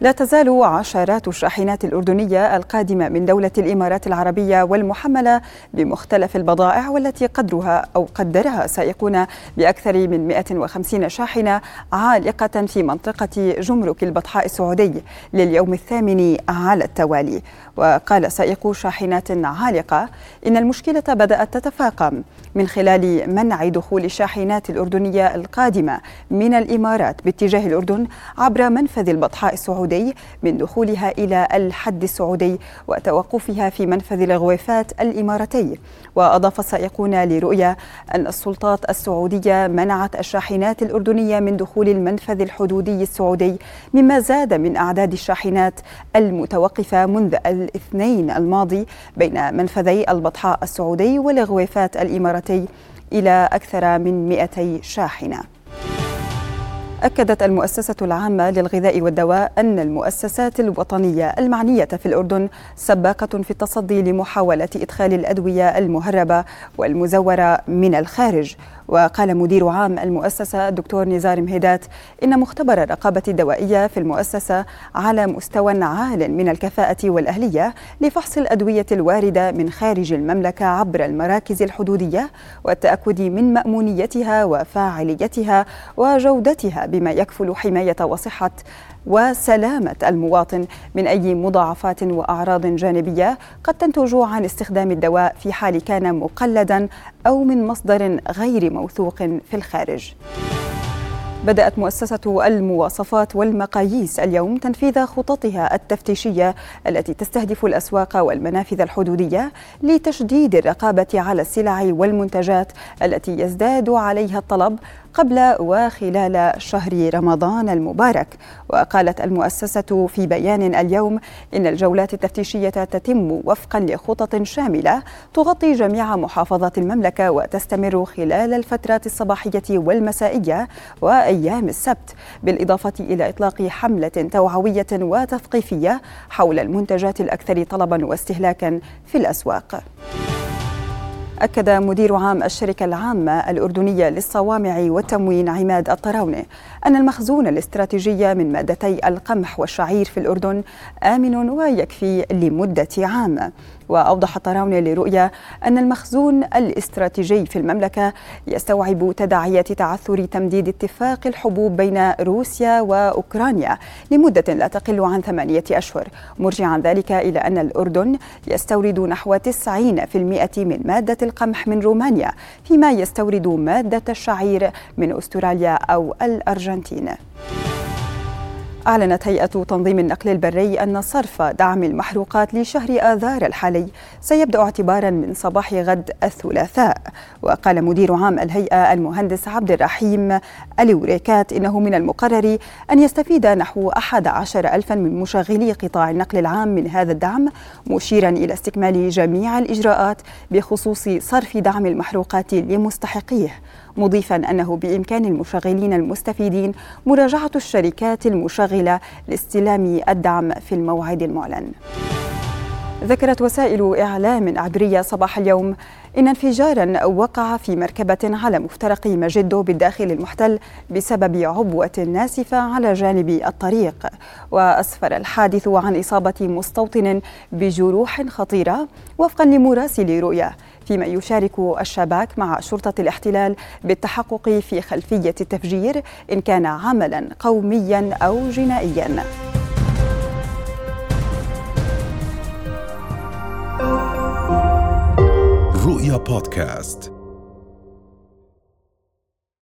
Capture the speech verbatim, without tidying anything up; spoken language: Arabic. لا تزال عشرات الشاحنات الأردنية القادمة من دولة الإمارات العربية والمحملة بمختلف البضائع، والتي قدرها أو قدرها سائقون بأكثر من مئة وخمسين شاحنة عالقة في منطقة جمرك البطحاء السعودي لليوم الثامن على التوالي. وقال سائقو شاحنات عالقة إن المشكلة بدأت تتفاقم من خلال منع دخول الشاحنات الأردنية القادمة من الإمارات باتجاه الأردن عبر منفذ البطحاء السعودي من دخولها إلى الحد السعودي وتوقفها في منفذ الغوافات الإماراتي. وأضاف السائقون لرؤيا أن السلطات السعودية منعت الشاحنات الأردنية من دخول المنفذ الحدودي السعودي، مما زاد من أعداد الشاحنات المتوقفة منذ الاثنين الماضي بين منفذي البطحاء السعودي والغوافات الإماراتي إلى أكثر من مئتي شاحنة. أكدت المؤسسة العامة للغذاء والدواء أن المؤسسات الوطنية المعنية في الأردن سباقة في التصدي لمحاولة إدخال الأدوية المهربة والمزورة من الخارج. وقال مدير عام المؤسسة الدكتور نزار مهيدات إن مختبر الرقابة الدوائية في المؤسسة على مستوى عال من الكفاءة والأهلية لفحص الأدوية الواردة من خارج المملكة عبر المراكز الحدودية والتأكد من مأمونيتها وفاعليتها وجودتها، بما يكفل حماية وصحة وسلامة المواطن من أي مضاعفات وأعراض جانبية قد تنتج عن استخدام الدواء في حال كان مقلدا أو من مصدر غير موثوق في الخارج. بدأت مؤسسة المواصفات والمقاييس اليوم تنفيذ خططها التفتيشية التي تستهدف الأسواق والمنافذ الحدودية لتشديد الرقابة على السلع والمنتجات التي يزداد عليها الطلب قبل وخلال شهر رمضان المبارك. وقالت المؤسسة في بيان اليوم إن الجولات التفتيشية تتم وفقا لخطط شاملة تغطي جميع محافظات المملكة وتستمر خلال الفترات الصباحية والمسائية وأيام السبت، بالإضافة إلى إطلاق حملة توعوية وتثقيفية حول المنتجات الأكثر طلبا واستهلاكا في الأسواق. أكد مدير عام الشركة العامة الأردنية للصوامع والتموين عماد الطراونه أن المخزون الاستراتيجي من مادتي القمح والشعير في الأردن آمن ويكفي لمدة عام. وأوضح الطراونه لرؤيا أن المخزون الاستراتيجي في المملكة يستوعب تداعيات تعثر تمديد اتفاق الحبوب بين روسيا وأوكرانيا لمدة لا تقل عن ثمانية أشهر، مرجعا ذلك إلى أن الأردن يستورد نحو تسعين بالمئة من مادة القمح من رومانيا، فيما يستورد مادة الشعير من أستراليا أو الأرجنتين. أعلنت هيئة تنظيم النقل البري أن صرف دعم المحروقات لشهر آذار الحالي سيبدأ اعتباراً من صباح غد الثلاثاء. وقال مدير عام الهيئة المهندس عبد الرحيم الوريكات إنه من المقرر أن يستفيد نحو أحد عشر ألفاً من مشغلي قطاع النقل العام من هذا الدعم، مشيراً إلى استكمال جميع الإجراءات بخصوص صرف دعم المحروقات لمستحقيه، مضيفاً أنه بإمكان المشغلين المستفيدين مراجعة الشركات المشغلة لاستلام الدعم في الموعد المعلن. ذكرت وسائل إعلام عبرية صباح اليوم إن انفجاراً وقع في مركبة على مفترق مجدو بالداخل المحتل بسبب عبوة ناسفة على جانب الطريق، وأسفر الحادث عن إصابة مستوطن بجروح خطيرة وفقاً لمراسل رؤيا، فيما يشارك الشباك مع شرطة الاحتلال بالتحقق في خلفية التفجير إن كان عملاً قومياً أو جنائياً. رؤيا بودكاست.